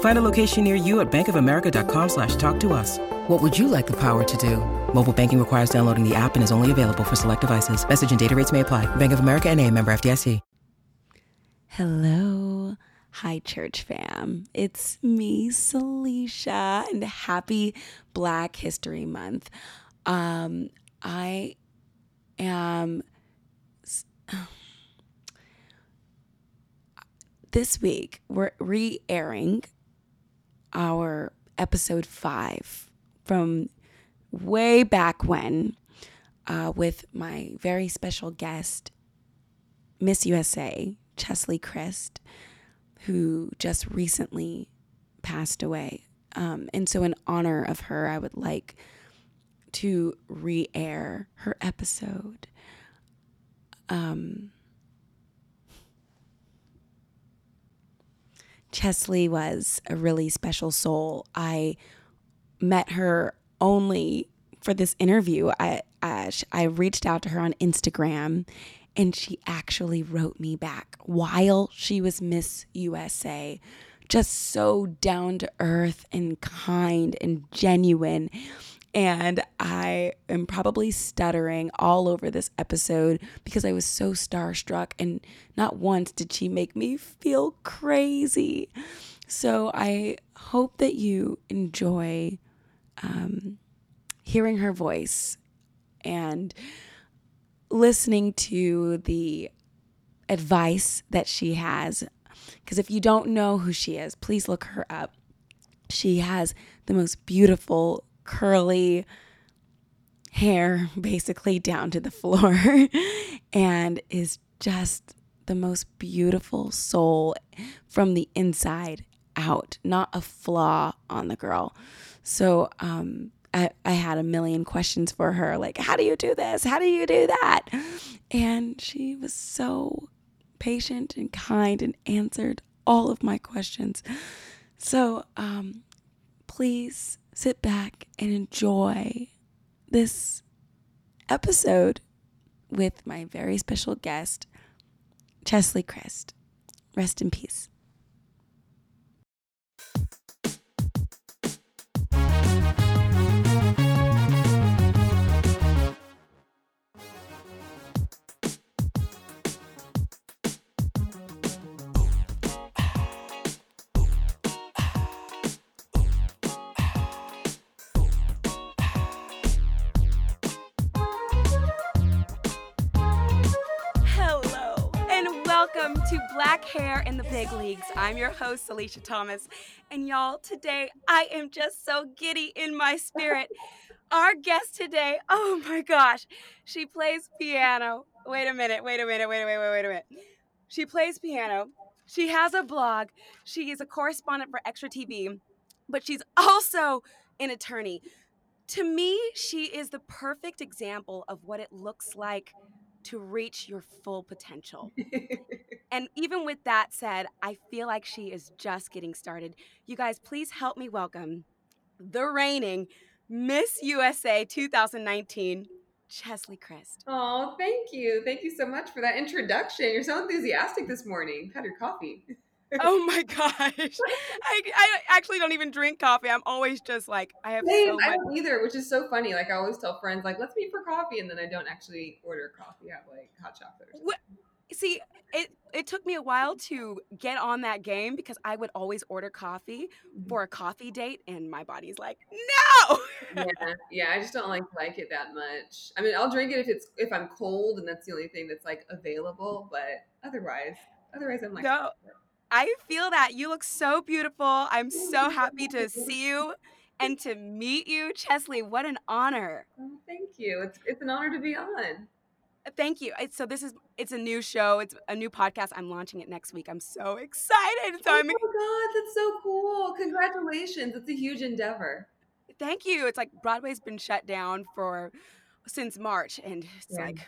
Find a location near you at bankofamerica.com/talktous. What would you like the power to do? Mobile banking requires downloading the app and is only available for select devices. Message and data rates may apply. Bank of America N.A., member FDIC. Hello. Hi, church fam. It's me, Salisha, and happy Black History Month. I am... This week, we're re-airing our episode 5 from way back when with my very special guest, Miss USA, Cheslie Kryst, who just recently passed away. And so in honor of her, I would like to re-air her episode. Cheslie was a really special soul. I met her only for this interview. I reached out to her on Instagram, and she actually wrote me back while she was Miss USA. Just so down to earth and kind and genuine. And I am probably stuttering all over this episode because I was so starstruck, and not once did she make me feel crazy. So I hope that you enjoy hearing her voice and listening to the advice that she has. Because if you don't know who she is, please look her up. She has the most beautiful curly hair basically down to the floor and is just the most beautiful soul from the inside out, not a flaw on the girl. So I had a million questions for her, like, how do you do this? How do you do that? And she was so patient and kind and answered all of my questions. So please sit back and enjoy this episode with my very special guest, Cheslie Kryst. Rest in peace. Welcome to Black Hair in the Big Leagues. I'm your host, Salisha Thomas. And y'all, today I am just so giddy in my spirit. Our guest today, oh my gosh, she plays piano. Wait a minute. She plays piano. She has a blog. She is a correspondent for Extra TV, but she's also an attorney. To me, she is the perfect example of what it looks like to reach your full potential. And even with that said, I feel like she is just getting started. You guys, please help me welcome the reigning Miss USA 2019, Cheslie Kryst. Oh, thank you. Thank you so much for that introduction. You're so enthusiastic this morning. Had your coffee. Oh my gosh. I actually don't even drink coffee. I'm always just like, I have so much. I don't either, which is so funny. Like I always tell friends, like, let's meet for coffee. And then I don't actually order coffee. I have like hot chocolate or something. See, it took me a while to get on that game because I would always order coffee for a coffee date, and my body's like, no. Yeah, I just don't like it that much. I mean, I'll drink it if I'm cold, and that's the only thing that's like available. But otherwise, I'm like, no. I feel that. You look so beautiful. I'm so happy to see you and to meet you, Cheslie. What an honor! Oh, thank you. It's an honor to be on. Thank you. So it's a new show. It's a new podcast. I'm launching it next week. I'm so excited. Oh my God, that's so cool. Congratulations. It's a huge endeavor. Thank you. It's like Broadway's been shut down since March. And it's like,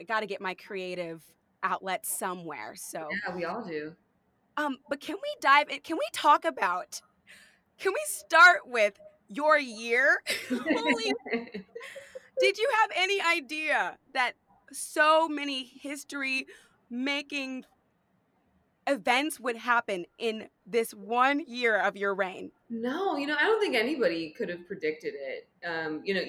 I got to get my creative outlet somewhere. So yeah, we all do. But can we dive in? Can we start with your year? Holy did you have any idea that so many history-making events would happen in this one year of your reign? No, I don't think anybody could have predicted it.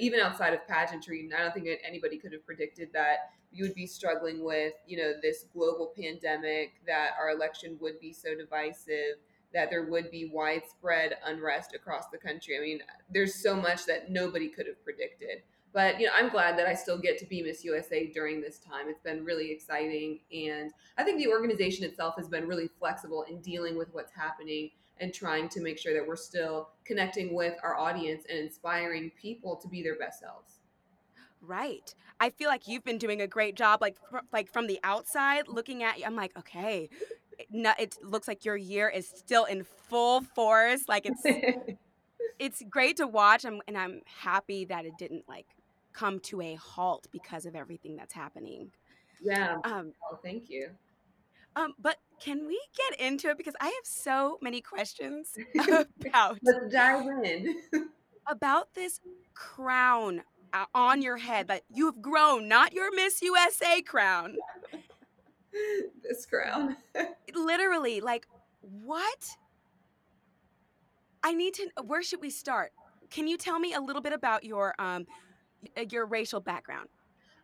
Even outside of pageantry, I don't think anybody could have predicted that you would be struggling with, this global pandemic, that our election would be so divisive, that there would be widespread unrest across the country. I mean, there's so much that nobody could have predicted. But, I'm glad that I still get to be Miss USA during this time. It's been really exciting. And I think the organization itself has been really flexible in dealing with what's happening and trying to make sure that we're still connecting with our audience and inspiring people to be their best selves. Right. I feel like you've been doing a great job, like from the outside looking at you. I'm like, okay, no, it looks like your year is still in full force. Like it's great to watch. And I'm happy that it didn't come to a halt because of everything that's happening. Yeah. Thank you. But can we get into it? Because I have so many questions about let's dive in. About this crown on your head that you have grown, not your Miss USA crown. This crown. Literally, what? Where should we start? Can you tell me a little bit about your racial background?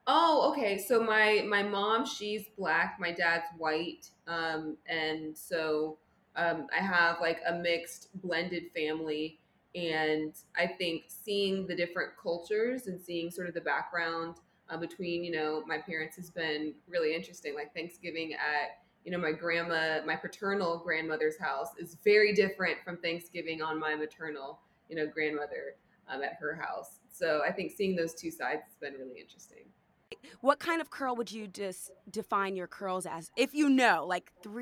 Oh, okay. So my mom, she's Black. My dad's white. And so I have a mixed blended family. And I think seeing the different cultures and seeing sort of the background between, my parents has been really interesting. Like Thanksgiving at, my paternal grandmother's house is very different from Thanksgiving on my maternal, grandmother at her house. So I think seeing those two sides has been really interesting. What kind of curl would you just define your curls as? If you know, 3C?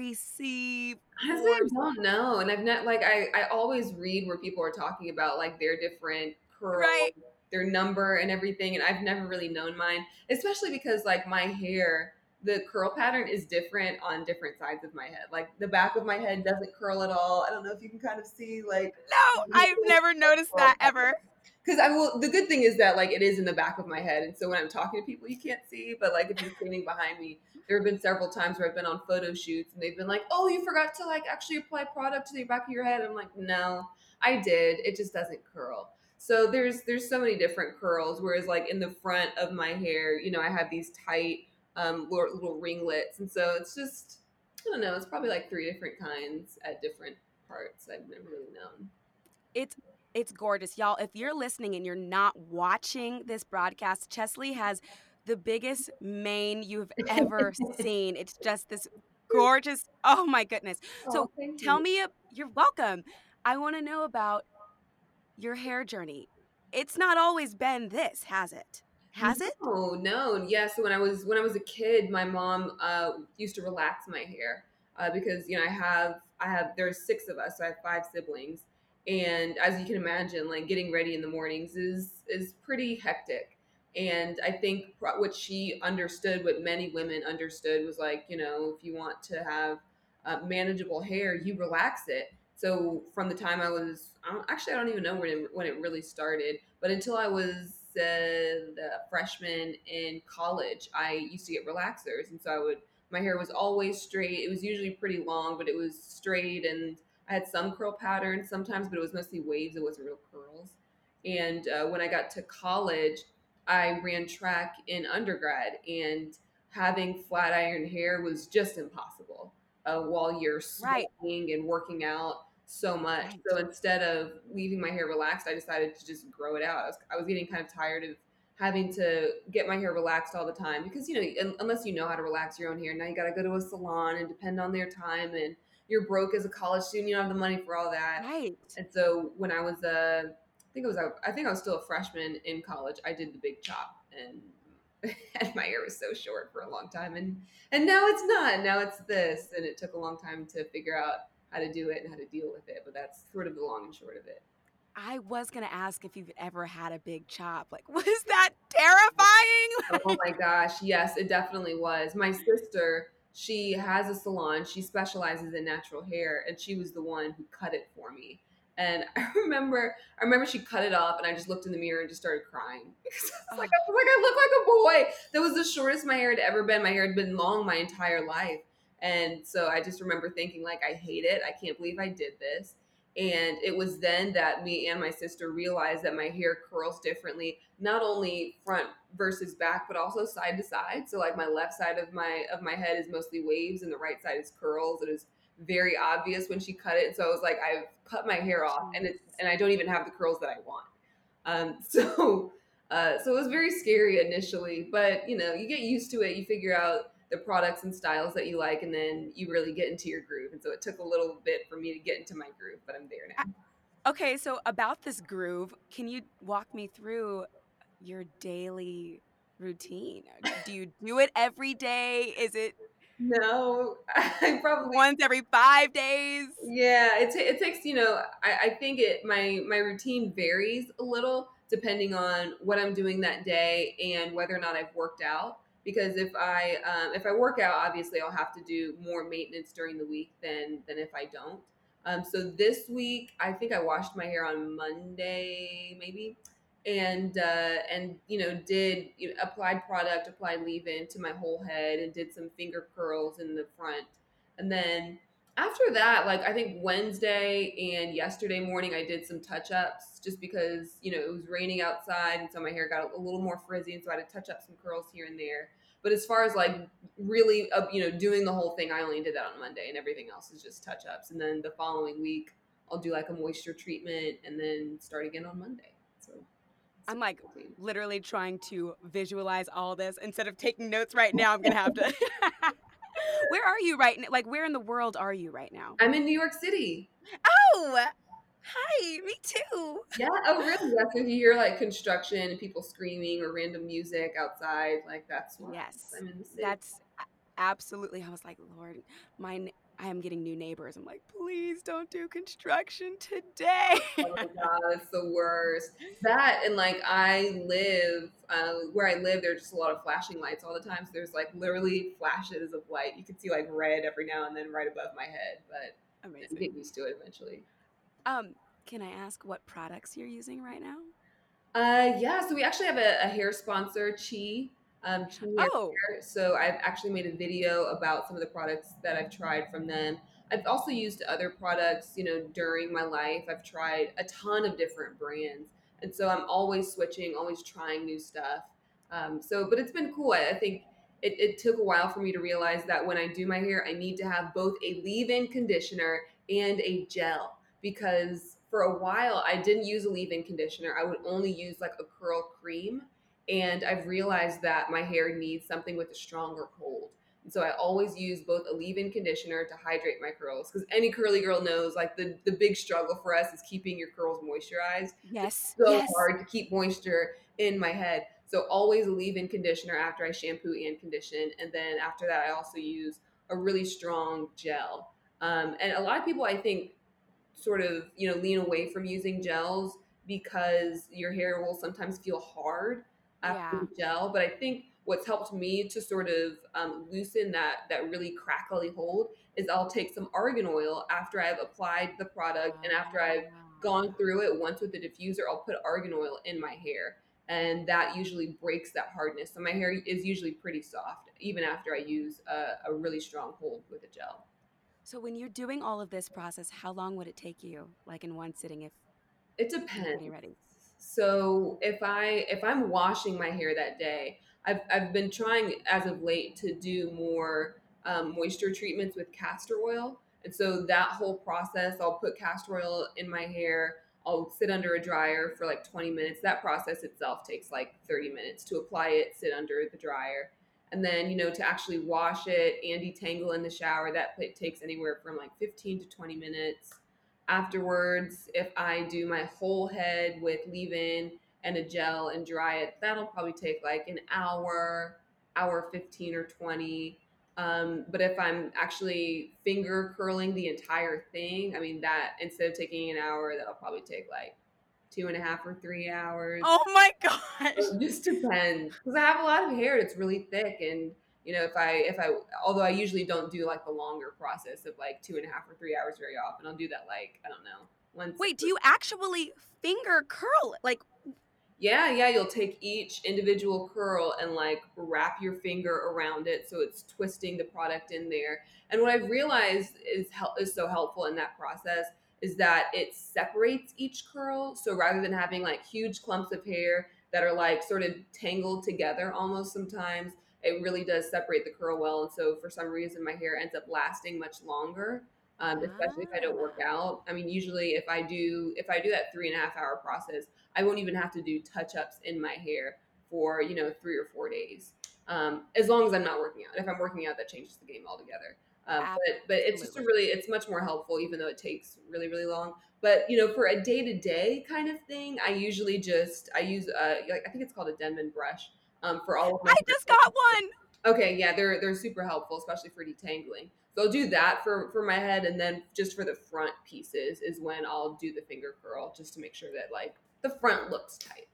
Honestly, I don't know. And I've not, I always read where people are talking about, their different curls, right, their number and everything. And I've never really known mine, especially because, my hair, the curl pattern is different on different sides of my head. The back of my head doesn't curl at all. I don't know if you can kind of see, No, I've never noticed that ever. Because the good thing is that it is in the back of my head, and so when I'm talking to people, you can't see. But if you're standing behind me, there have been several times where I've been on photo shoots, and they've been like, "Oh, you forgot to actually apply product to the back of your head." I'm like, "No, I did. It just doesn't curl." So there's so many different curls. Whereas in the front of my hair, I have these tight little ringlets, and so it's just I don't know. It's probably 3 different kinds at different parts. I've never really known. It's gorgeous. Y'all, if you're listening and you're not watching this broadcast, Cheslie has the biggest mane you've ever seen. It's just this gorgeous. Oh, my goodness. So tell me, you're welcome. I want to know about your hair journey. It's not always been this, has it? Has it? Oh, no. Yeah. So when I was a kid, my mom used to relax my hair because, there's 6 of us. So I have 5 siblings. And as you can imagine, getting ready in the mornings is pretty hectic. And I think what many women understood was if you want to have manageable hair, you relax it. So from the time I don't even know when it really started, but until I was the freshman in college, I used to get relaxers. And so my hair was always straight. It was usually pretty long, but it was straight, and I had some curl patterns sometimes, but it was mostly waves. It wasn't real curls. And when I got to college, I ran track in undergrad and having flat iron hair was just impossible while you're sweating and working out so much. Right. So instead of leaving my hair relaxed, I decided to just grow it out. I was getting kind of tired of having to get my hair relaxed all the time because, you know, unless you know how to relax your own hair, now you got to go to a salon and depend on their time, and you're broke as a college student. You don't have the money for all that. Right. And so when I was I think I was still a freshman in college, I did the big chop, and my hair was so short for a long time, and now it's not. Now it's this, and it took a long time to figure out how to do it and how to deal with it. But that's sort of the long and short of it. I was going to ask if you've ever had a big chop. Like, was that terrifying? Oh my gosh. Yes, it definitely was. My sister, she has a salon. She specializes in natural hair, and she was the one who cut it for me. And I remember she cut it off, and I just looked in the mirror and just started crying. I look like a boy. That was the shortest my hair had ever been. My hair had been long my entire life. And so I just remember thinking, like, I hate it. I can't believe I did this. And it was then that me and my sister realized that my hair curls differently, not only front versus back, but also side to side. So like my left side of my head is mostly waves and the right side is curls. It was very obvious when she cut it. So I was like, I've cut my hair off and I don't even have the curls that I want. So it was very scary initially, but you know, you get used to it, you figure out the products and styles that you like, and then you really get into your groove. And so it took a little bit for me to get into my groove, but I'm there now. Okay, so about this groove, can you walk me through your daily routine? Do you do it every day? Is it? No, I probably once every 5 days. Yeah, it takes, you know, I think my routine varies a little depending on what I'm doing that day and whether or not I've worked out. Because if I work out, obviously I'll have to do more maintenance during the week than if I don't. So this week, I think I washed my hair on Monday, maybe, and you know, did applied leave-in to my whole head, and did some finger curls in the front. And then after that, like I think Wednesday and yesterday morning, I did some touch-ups just because, you know, it was raining outside, and so my hair got a little more frizzy, and so I had to touch up some curls here and there. But as far as like really, you know, doing the whole thing, I only did that on Monday, and everything else is just touch-ups. And then the following week, I'll do like a moisture treatment and then start again on Monday. So I'm like literally trying to visualize all this. Instead of taking notes right now, I'm going to have to. Where are you right now? Like, where in the world are you right now? I'm in New York City. Oh, hi, me too. Yeah, oh really? Yes, if you hear like construction and people screaming or random music outside, like that's why. Yes, I'm in the city. That's absolutely. I was like, Lord, I am getting new neighbors. I'm like, please don't do construction today. Oh my God, that's the worst. That and like where I live, there's just a lot of flashing lights all the time. So there's like literally flashes of light. You can see like red every now and then right above my head, but amazing. Get used to it eventually. Can I ask what products you're using right now? Yeah, so we actually have a hair sponsor, Chi. So I've actually made a video about some of the products that I've tried from them. I've also used other products, you know, during my life. I've tried a ton of different brands. And so I'm always switching, always trying new stuff. But it's been cool. I think it took a while for me to realize that when I do my hair, I need to have both a leave-in conditioner and a gel, because for a while I didn't use a leave-in conditioner. I would only use like a curl cream. And I've realized that my hair needs something with a stronger hold. And so I always use both a leave-in conditioner to hydrate my curls. Because any curly girl knows, like, the big struggle for us is keeping your curls moisturized. Yes. It's so hard to keep moisture in my head. So always a leave-in conditioner after I shampoo and condition. And then after that, I also use a really strong gel. And a lot of people, I think, sort of, you know, lean away from using gels because your hair will sometimes feel hard after the gel. But I think what's helped me to sort of loosen that really crackly hold is I'll take some argan oil after I've applied the product, and after I've gone through it once with the diffuser, I'll put argan oil in my hair, and that usually breaks that hardness. So my hair is usually pretty soft even after I use a really strong hold with a gel. So when you're doing all of this process, how long would it take you, like in one sitting? If it depends. So if I'm washing my hair that day, I've been trying as of late to do more moisture treatments with castor oil. And so that whole process, I'll put castor oil in my hair. I'll sit under a dryer for like 20 minutes. That process itself takes like 30 minutes to apply it, sit under the dryer. And then, you know, to actually wash it and detangle in the shower, that takes anywhere from like 15 to 20 minutes. Afterwards, if I do my whole head with leave-in and a gel and dry it, that'll probably take like an hour, hour 15 or 20. But if I'm actually finger curling the entire thing, I mean, that instead of taking an hour, that'll probably take like 2.5 or 3 hours. Oh my gosh. It just depends. Because I have a lot of hair that's really thick. And, you know, if I, although I usually don't do like the longer process of like 2.5 or 3 hours very often. I'll do that like, I don't know. Once. Wait, do you actually finger curl? Like, Yeah, you'll take each individual curl and like wrap your finger around it so it's twisting the product in there. And what I've realized is so helpful in that process is that it separates each curl. So rather than having like huge clumps of hair that are like sort of tangled together almost sometimes, it really does separate the curl well. And so for some reason, my hair ends up lasting much longer, especially if I don't work out. I mean, usually if I do that 3.5 hour process, I won't even have to do touch-ups in my hair for, you know, 3 or 4 days, as long as I'm not working out. If I'm working out, that changes the game altogether. But it's just it's much more helpful, even though it takes really, really long. But, you know, for a day-to-day kind of thing, I usually I use, I think it's called a Denman brush for all of my. I just got one! Okay, yeah, they're super helpful, especially for detangling. So I'll do that for my head, and then just for the front pieces is when I'll do the finger curl, just to make sure that, like, the front looks tight.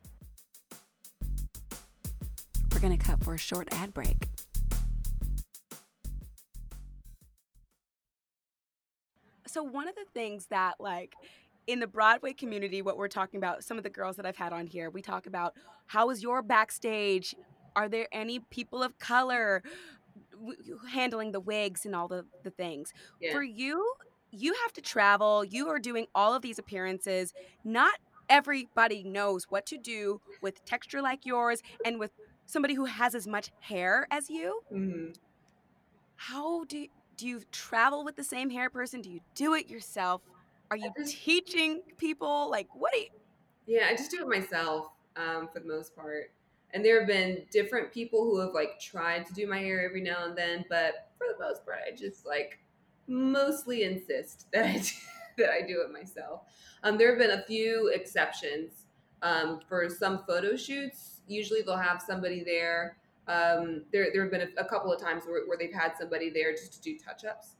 We're going to cut for a short ad break. So one of the things that, like, in the Broadway community, what we're talking about, some of the girls that I've had on here, we talk about how is your backstage? Are there any people of color handling the wigs and all the things? Yeah. For you, you have to travel. You are doing all of these appearances, not everybody knows what to do with texture like yours and with somebody who has as much hair as you. Mm-hmm. How do you travel with the same hair person? Do you do it yourself? Are you teaching people? Like, what do you? Yeah, I just do it myself for the most part. And there have been different people who have like tried to do my hair every now and then, but for the most part, I just like mostly insist that I do it myself. There have been a few exceptions for some photo shoots. Usually they'll have somebody there. There have been a couple of times where they've had somebody there just to do touch-ups.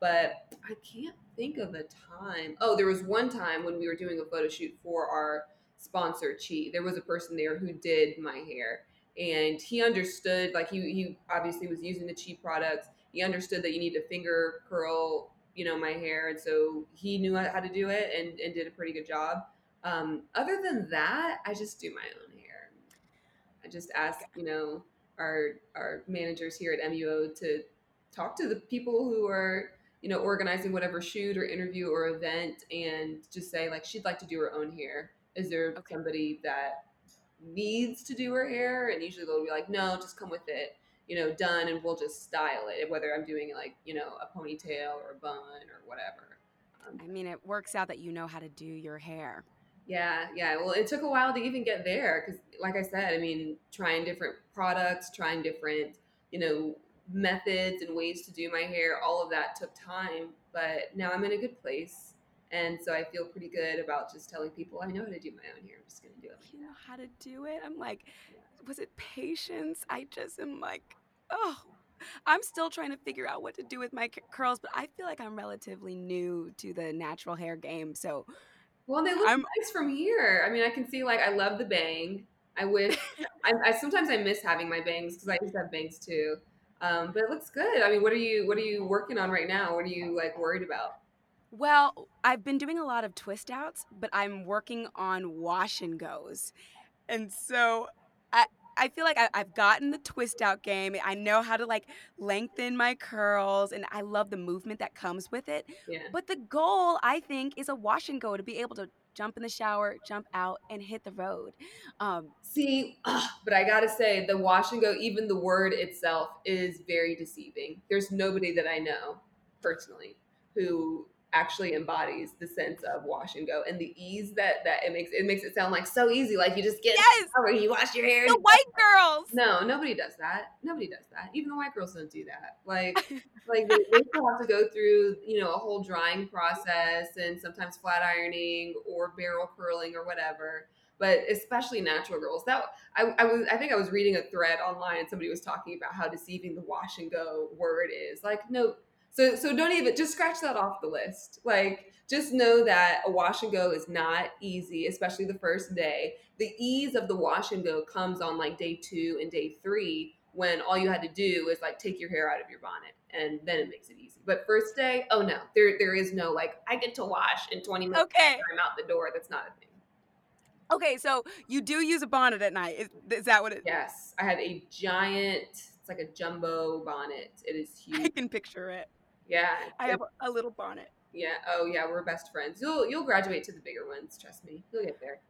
But I can't think of a time. Oh, there was one time when we were doing a photo shoot for our sponsor, Chi. There was a person there who did my hair. And he understood, like he obviously was using the Chi products. He understood that you need to finger curl, you know, my hair. And so he knew how to do it and did a pretty good job. Other than that, I just do my own hair. I just ask, you know, our managers here at MUO to talk to the people who are, you know, organizing whatever shoot or interview or event and just say like, she'd like to do her own hair. Is there somebody that needs to do her hair? And usually they'll be like, no, just come with it, you know, done, and we'll just style it, whether I'm doing like, you know, a ponytail or a bun or whatever. I mean, it works out that you know how to do your hair. Yeah. Well, it took a while to even get there because, like I said, I mean, trying different products, trying different, you know, methods and ways to do my hair, all of that took time. But now I'm in a good place. And so I feel pretty good about just telling people I know how to do my own hair. I'm just going to do it. You know how to do it? I'm like, was it patience? I just am like, oh, I'm still trying to figure out what to do with my curls, but I feel like I'm relatively new to the natural hair game. So, well, they look nice from here. I mean, I can see, like, I love the bang. I wish I sometimes I miss having my bangs because I used to have bangs too. But it looks good. I mean, what are you working on right now? What are you like worried about? Well, I've been doing a lot of twist outs, but I'm working on wash and goes, and so I feel like I've gotten the twist out game. I know how to like lengthen my curls and I love the movement that comes with it. Yeah. But the goal, I think, is a wash and go, to be able to jump in the shower, jump out, and hit the road. But I gotta say, the wash and go, even the word itself, is very deceiving. There's nobody that I know personally who actually embodies the sense of wash and go, and the ease that it makes it sound like so easy, like you just get in the shower, you wash your hair. The white girls. No, nobody does that. Nobody does that. Even the white girls don't do that. Like they still have to go through, a whole drying process and sometimes flat ironing or barrel curling or whatever. But especially natural girls. I think I was reading a thread online and somebody was talking about how deceiving the wash and go word is. Like, no. So don't even, just scratch that off the list. Like, just know that a wash and go is not easy, especially the first day. The ease of the wash and go comes on like day 2 and day 3, when all you had to do is like take your hair out of your bonnet, and then it makes it easy. But first day, oh no, there is no like, I get to wash in 20 minutes. Okay. I'm out the door. That's not a thing. Okay. So you do use a bonnet at night. Is that what it is? Yes. I had a giant, it's like a jumbo bonnet. It is huge. I can picture it. Yeah. I have a little bonnet. Yeah. Oh, yeah. We're best friends. You'll graduate to the bigger ones. Trust me. You'll get there.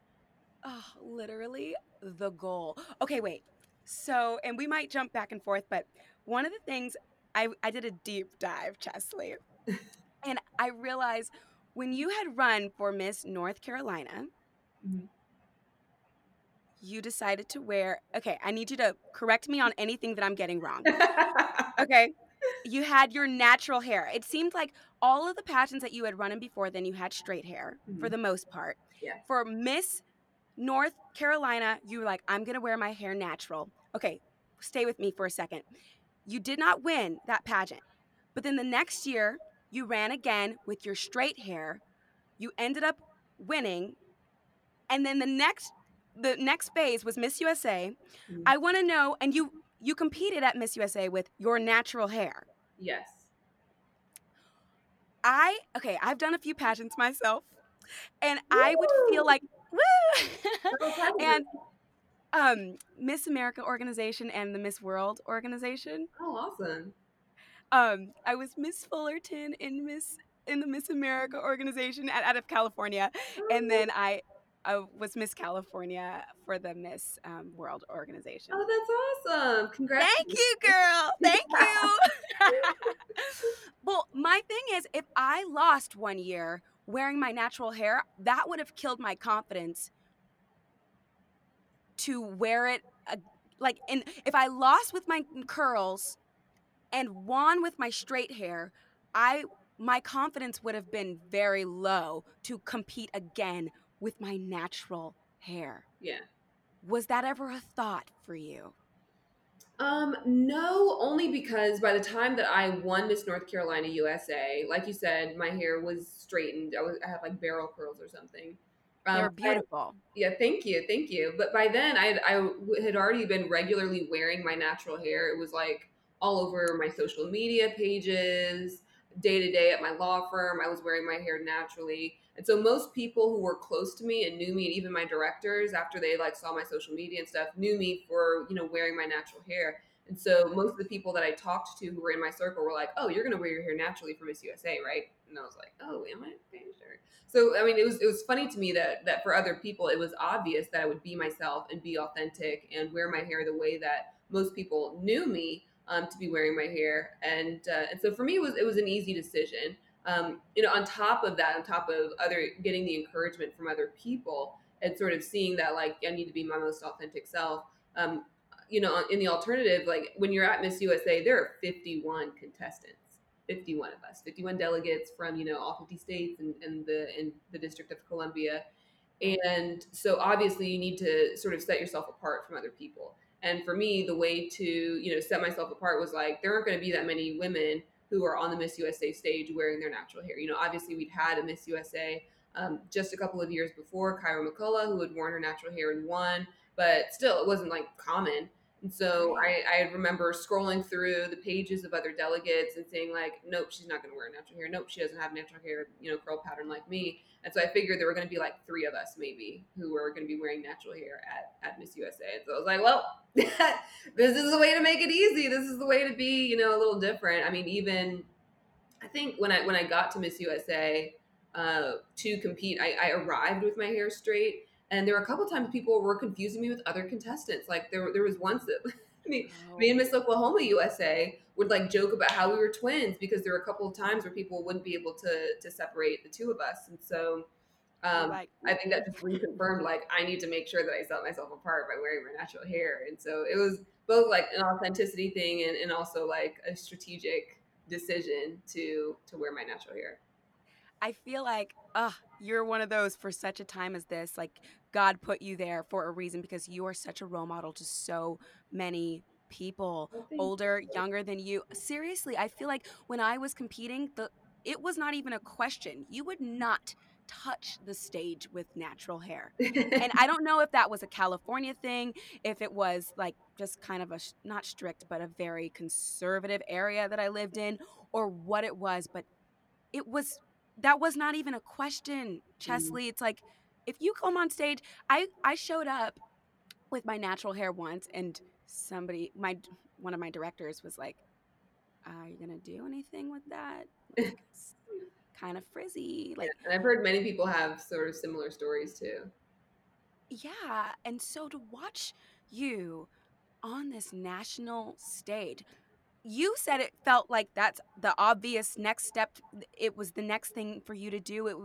Oh, literally the goal. Okay, wait. So, and we might jump back and forth, but one of the things, I did a deep dive, Cheslie, and I realized when you had run for Miss North Carolina, mm-hmm. you decided to wear, okay, I need you to correct me on anything that I'm getting wrong. Okay. You had your natural hair. It seemed like all of the pageants that you had run in before then, you had straight hair mm-hmm. for the most part. Yeah. For Miss North Carolina, you were like, I'm going to wear my hair natural. Okay, stay with me for a second. You did not win that pageant. But then the next year, you ran again with your straight hair. You ended up winning. And then the next phase was Miss USA. Mm-hmm. I want to know, and you competed at Miss USA with your natural hair. Yes. I've done a few pageants myself, and woo! I would feel like, woo! And Miss America organization and the Miss World organization. Oh, awesome. I was Miss Fullerton in the Miss America organization out of California, and then I was Miss California for the Miss World organization. Oh, that's awesome. Congrats. Thank you, girl. Thank you. Well, my thing is, if I lost one year wearing my natural hair, that would have killed my confidence to wear it. And if I lost with my curls and won with my straight hair, my confidence would have been very low to compete again with my natural hair. Yeah. Was that ever a thought for you? No, only because by the time that I won Miss North Carolina USA, like you said, my hair was straightened. I had like barrel curls or something. They're beautiful. Thank you. But by then I had already been regularly wearing my natural hair. It was like all over my social media pages, day to day at my law firm. I was wearing my hair naturally. And so most people who were close to me and knew me, and even my directors, after they like saw my social media and stuff, knew me for, wearing my natural hair. And so most of the people that I talked to who were in my circle were like, oh, you're going to wear your hair naturally for Miss USA, right? And I was like, oh, am I? Sure. So, I mean, it was funny to me that for other people, it was obvious that I would be myself and be authentic and wear my hair the way that most people knew me to be wearing my hair. And so for me, it was an easy decision. On top of that, getting the encouragement from other people and sort of seeing that, like, I need to be my most authentic self, in the alternative, like when you're at Miss USA, there are 51 contestants, 51 of us, 51 delegates from, all 50 states and the District of Columbia. And so obviously you need to sort of set yourself apart from other people. And for me, the way to, set myself apart was like, there aren't going to be that many women who are on the Miss USA stage wearing their natural hair. Obviously we'd had a Miss USA just a couple of years before, Kára McCullough, who had worn her natural hair and won, but still it wasn't like common. And so I remember scrolling through the pages of other delegates and saying like, nope, she's not gonna wear natural hair. Nope, she doesn't have natural hair, curl pattern like me. And so I figured there were gonna be like 3 of us maybe who were gonna be wearing natural hair at Miss USA. And so I was like, well, this is the way to make it easy. This is the way to be, a little different. I mean, even I think when I got to Miss USA, to compete. I arrived with my hair straight, and there were a couple times people were confusing me with other contestants. Like there was once that me and Miss Oklahoma USA would like joke about how we were twins because there were a couple of times where people wouldn't be able to separate the two of us. And so I think that just reconfirmed, like, I need to make sure that I set myself apart by wearing my natural hair. And so it was both like an authenticity thing and also like a strategic decision to wear my natural hair. I feel like, you're one of those for such a time as this. Like, God put you there for a reason because you are such a role model to so many people, older, younger than you. Seriously, I feel like when I was competing, it was not even a question. You would not touch the stage with natural hair. And I don't know if that was a California thing, if it was like just kind of a, not strict, but a very conservative area that I lived in or what it was, but it was, that was not even a question, Cheslie. It's like, if you come on stage, I showed up with my natural hair once and somebody, one of my directors was like, are you going to do anything with that? Like, kind of frizzy, like, yeah, and I've heard many people have sort of similar stories too. Yeah, and so to watch you on this national stage, you said it felt like that's the obvious next step. It was the next thing for you to do. It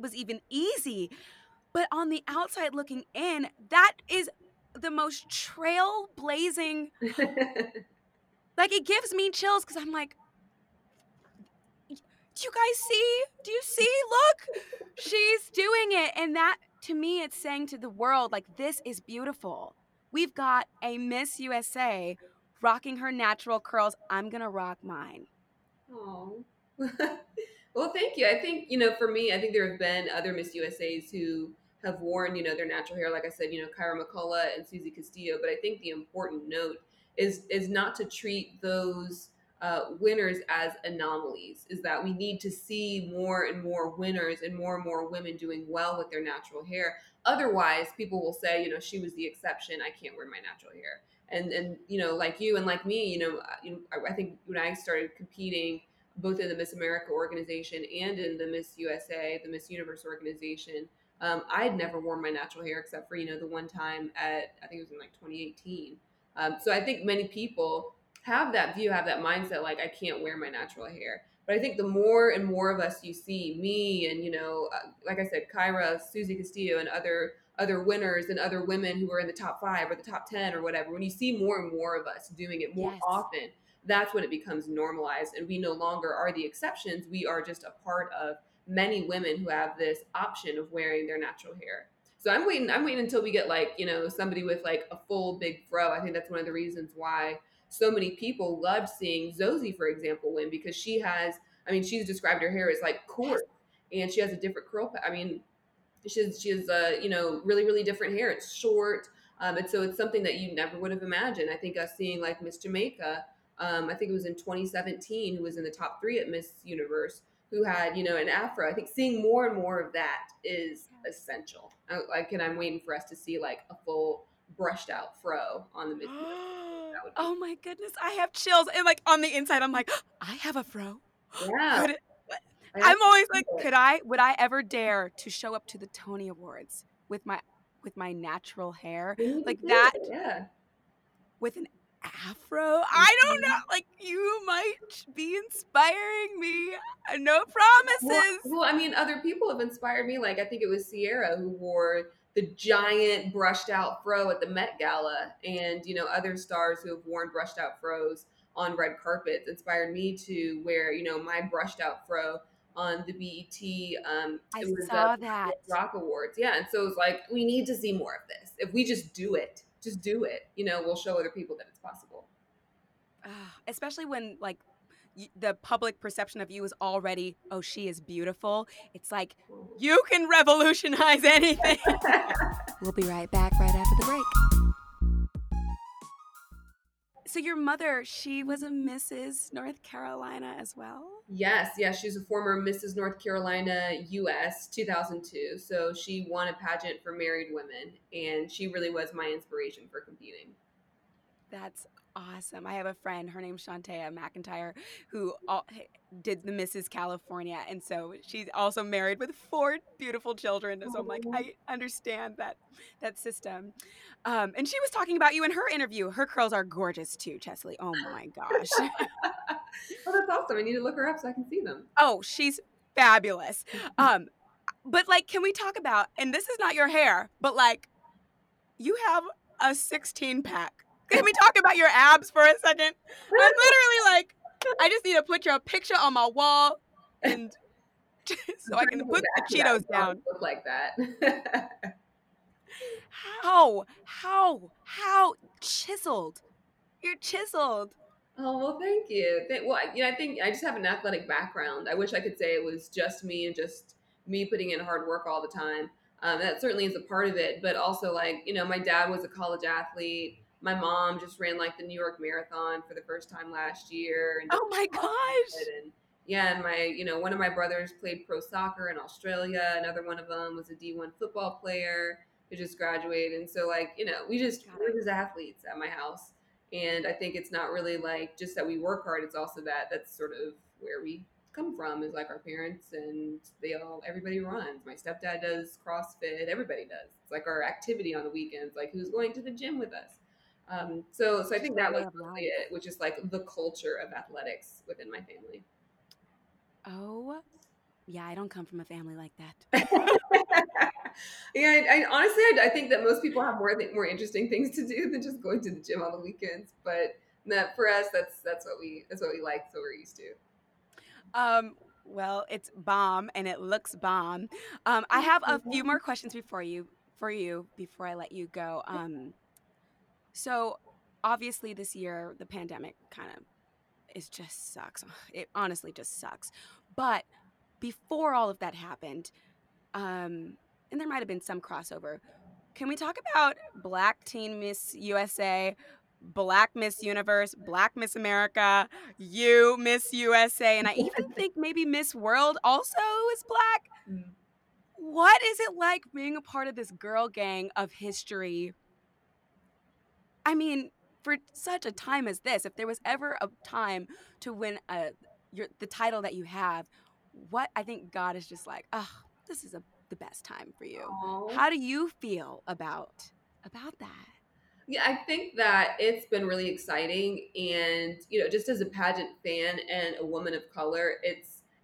was even easy. But on the outside looking in, that is the most trailblazing. Like, it gives me chills because I'm like, do you see, look, she's doing it. And that, to me, it's saying to the world, like, this is beautiful. We've got a Miss USA rocking her natural curls. I'm gonna rock mine. Oh. Well, thank you. I think, for me, I think there have been other Miss USAs who have worn, their natural hair, like I said, Kára McCullough and Susie Castillo. But I think the important note is not to treat those winners as anomalies, is that we need to see more and more winners and more women doing well with their natural hair. Otherwise, people will say, she was the exception. I can't wear my natural hair. And like you and like me, I think when I started competing both in the Miss America organization and in the Miss USA, the Miss Universe organization, I had never worn my natural hair except for, the one time at, I think it was in like 2018. So I think many people have that view, have that mindset, like, I can't wear my natural hair. But I think the more and more of us you see, me and, like I said, Kára, Susie Castillo, and other winners and other women who are in the top 5 or the top 10 or whatever, when you see more and more of us doing it more often, that's when it becomes normalized. And we no longer are the exceptions. We are just a part of many women who have this option of wearing their natural hair. So I'm waiting until we get, like, somebody with, like, a full big fro. I think that's one of the reasons why so many people loved seeing Zozi, for example, win, because she has, she's described her hair as like coarse, and she has a different curl. She has really, really different hair. It's short. And so it's something that you never would have imagined. I think us seeing, like, Miss Jamaica, I think it was in 2017, who was in the top 3 at Miss Universe, who had, an afro. I think seeing more and more of that is essential. I'm waiting for us to see, like, a full brushed out fro on the Miss Universe. Oh my goodness, I have chills. And, like, on the inside, I'm like, I have a fro. Yeah. I'm always like, would I ever dare to show up to the Tony Awards with my natural hair? Like that. Yeah. With an afro. I don't know. Like, you might be inspiring me. No promises. Well, other people have inspired me. Like, I think it was Sierra who wore the giant brushed out fro at the Met Gala, and, other stars who have worn brushed out fros on red carpets inspired me to wear, my brushed out fro on the BET. I saw that. Rock Awards. Yeah. And so it was like, we need to see more of this. If we just do it, we'll show other people that it's possible. Especially when, like, the public perception of you is already, oh, she is beautiful. It's like, you can revolutionize anything. We'll be right back right after the break. So your mother, she was a Mrs. North Carolina as well? Yes. Yeah, she's a former Mrs. North Carolina US 2002. So she won a pageant for married women, and she really was my inspiration for competing. That's awesome. I have a friend, her name's Shantea McIntyre, who did the Mrs. California. And so she's also married with 4 beautiful children. So I'm like, I understand that system. And she was talking about you in her interview. Her curls are gorgeous too, Cheslie. Oh my gosh. Well, that's awesome. I need to look her up so I can see them. Oh, she's fabulous. But like, can we talk about, and this is not your hair, but like you have a 16 pack. Can we talk about your abs for a second? I'm literally like, I just need to put your picture on my wall and so I can put the Cheetos down. Look like that. How chiseled. You're chiseled. Oh, well, thank you. Well, you know, I think I just have an athletic background. I wish I could say it was just me and just me putting in hard work all the time. That certainly is a part of it, but also like, you know, my dad was a college athlete. My mom just ran like the New York Marathon for the first time last year. And oh my gosh. And my, you know, one of my brothers played pro soccer in Australia. Another one of them was a D1 football player who just graduated. And so like, you know, we're just athletes at my house. And I think it's not really like just that we work hard. It's also that's sort of where we come from, is like our parents, and everybody runs. My stepdad does CrossFit. Everybody does. It's like our activity on the weekends, like who's going to the gym with us. So I think that was really it, which is like the culture of athletics within my family. Oh, yeah. I don't come from a family like that. Yeah. I honestly think that most people have more interesting things to do than just going to the gym on the weekends. But that, for us, that's what we like. So we're used to. Well, it's bomb and it looks bomb. I have a few more questions for you before I let you go. So obviously this year, the pandemic kind of, it just sucks. It honestly just sucks. But before all of that happened, and there might have been some crossover, can we talk about Black Teen Miss USA, Black Miss Universe, Black Miss America, you, Miss USA, and I even think maybe Miss World also is Black? Mm. What is it like being a part of this girl gang of history? I mean, for such a time as this, if there was ever a time to win the title that you have, I think God is just like, oh, this is the best time for you. Aww. How do you feel about that? Yeah, I think that it's been really exciting. And, you know, just as a pageant fan and a woman of color,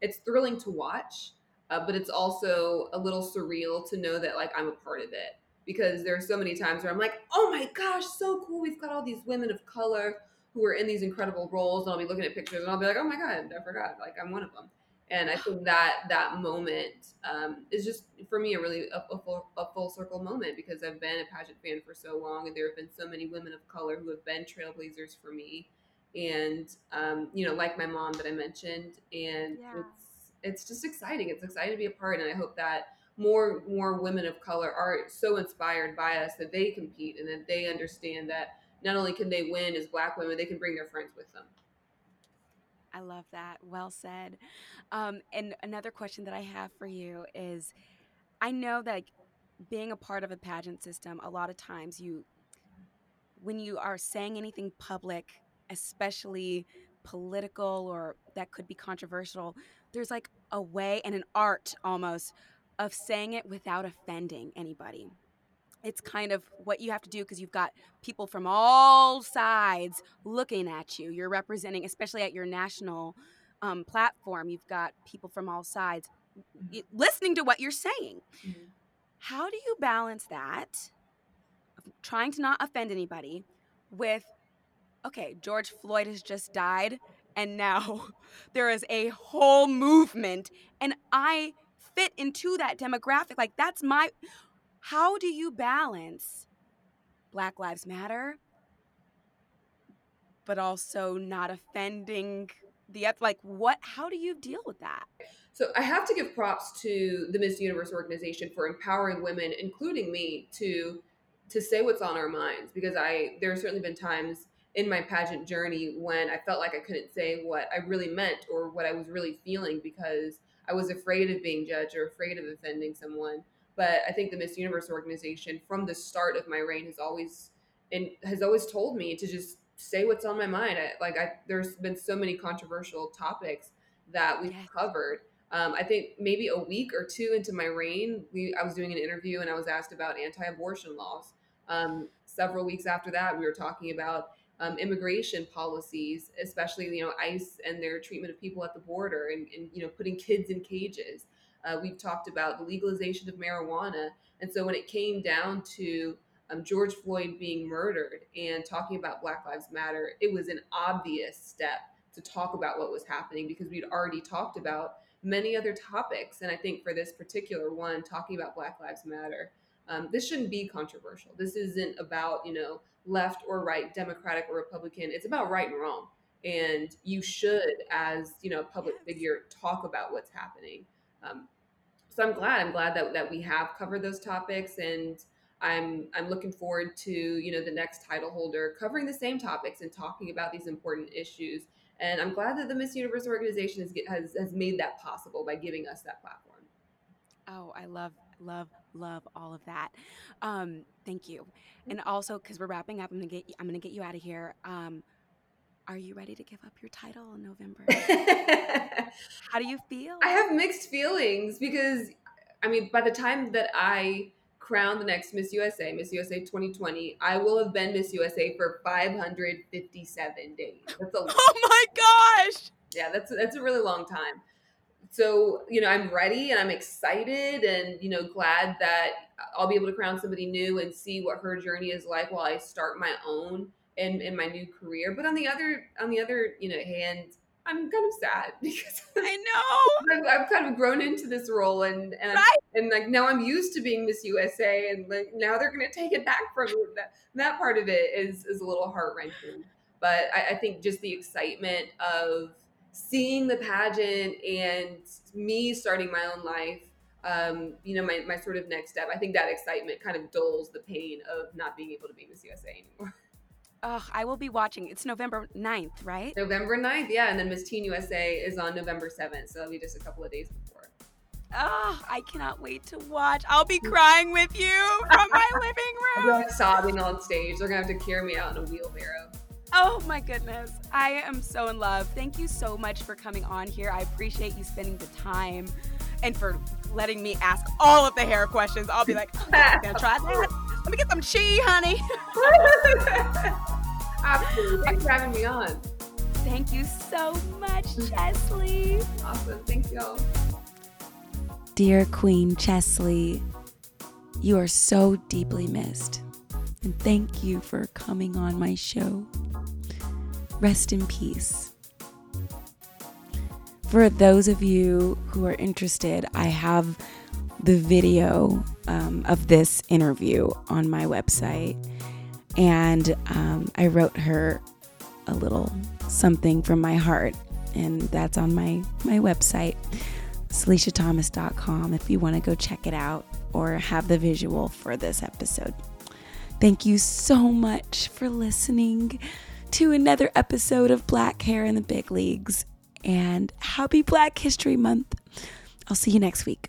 it's thrilling to watch, but it's also a little surreal to know that, like, I'm a part of it. Because there are so many times where I'm like, oh my gosh, so cool. We've got all these women of color who are in these incredible roles. And I'll be looking at pictures and I'll be like, oh my God, I forgot. Like, I'm one of them. And I think that moment is just, for me, a full circle moment, because I've been a pageant fan for so long. And there have been so many women of color who have been trailblazers for me. And, you know, like my mom that I mentioned. And yeah. It's just exciting. It's exciting to be a part. And I hope that more women of color are so inspired by us that they compete and that they understand that not only can they win as Black women, they can bring their friends with them. I love that. Well said. And another question that I have for you is, I know that being a part of a pageant system, a lot of times when you are saying anything public, especially political or that could be controversial, there's like a way and an art almost of saying it without offending anybody. It's kind of what you have to do, because you've got people from all sides looking at you. You're representing, especially at your national platform, you've got people from all sides listening to what you're saying. Mm-hmm. How do you balance that, trying to not offend anybody, with, okay, George Floyd has just died, and now there is a whole movement, and I fit into that demographic? Like, that's my, how do you balance Black Lives Matter, but also not offending the, like, what, how do you deal with that? So I have to give props to the Miss Universe organization for empowering women, including me, to say what's on our minds, because there have certainly been times in my pageant journey when I felt like I couldn't say what I really meant or what I was really feeling, because I was afraid of being judged or afraid of offending someone. But I think the Miss Universe organization, from the start of my reign, has always told me to just say what's on my mind. There's been so many controversial topics that we've covered. I think maybe a week or two into my reign, I was doing an interview and I was asked about anti-abortion laws. Several weeks after that, we were talking about immigration policies, especially, ICE and their treatment of people at the border and putting kids in cages. We've talked about the legalization of marijuana. And so when it came down to George Floyd being murdered and talking about Black Lives Matter, it was an obvious step to talk about what was happening because we'd already talked about many other topics. And I think for this particular one, talking about Black Lives Matter, this shouldn't be controversial. This isn't about, left or right, Democratic or Republican. It's about right and wrong. And you should, as, a public figure, talk about what's happening. So I'm glad that we have covered those topics. And I'm looking forward to, the next title holder covering the same topics and talking about these important issues. And I'm glad that the Miss Universe organization has made that possible by giving us that platform. Oh, I love all of that. Thank you. And also, because we're wrapping up, I'm gonna get you out of here. Are you ready to give up your title in November? How do you feel? I have mixed feelings because, by the time that I crown the next Miss USA, Miss USA 2020, I will have been Miss USA for 557 days. That's a long time. Oh my gosh! Yeah, that's a really long time. So, I'm ready and I'm excited and, glad that I'll be able to crown somebody new and see what her journey is like while I start my own in my new career. But on the other hand, I'm kind of sad because I know I've kind of grown into this role and right. And now I'm used to being Miss USA and now they're going to take it back from me. That part of it is a little heart wrenching, but I think just the excitement of seeing the pageant and me starting my own life, my sort of next step. I think that excitement kind of dulls the pain of not being able to be Miss USA anymore. Oh, I will be watching. It's November 9th, right? November 9th, yeah. And then Miss Teen USA is on November 7th. So that'll be just a couple of days before. Oh, I cannot wait to watch. I'll be crying with you from my living room. I'm sobbing on stage. They're going to have to carry me out in a wheelbarrow. Oh my goodness. I am so in love. Thank you so much for coming on here. I appreciate you spending the time and for letting me ask all of the hair questions. I'll be like, oh, I'm going to try that. Let me get some chi, honey. Absolutely. Thanks for having me on. Thank you so much, Cheslie. Awesome. Thanks, y'all. Dear Queen Cheslie, you are so deeply missed. And thank you for coming on my show. Rest in peace. For those of you who are interested, I have the video of this interview on my website. And I wrote her a little something from my heart. And that's on my website, SalishaThomas.com, if you want to go check it out or have the visual for this episode. Thank you so much for listening to another episode of Black Hair in the Big Leagues. And happy Black History Month. I'll see you next week.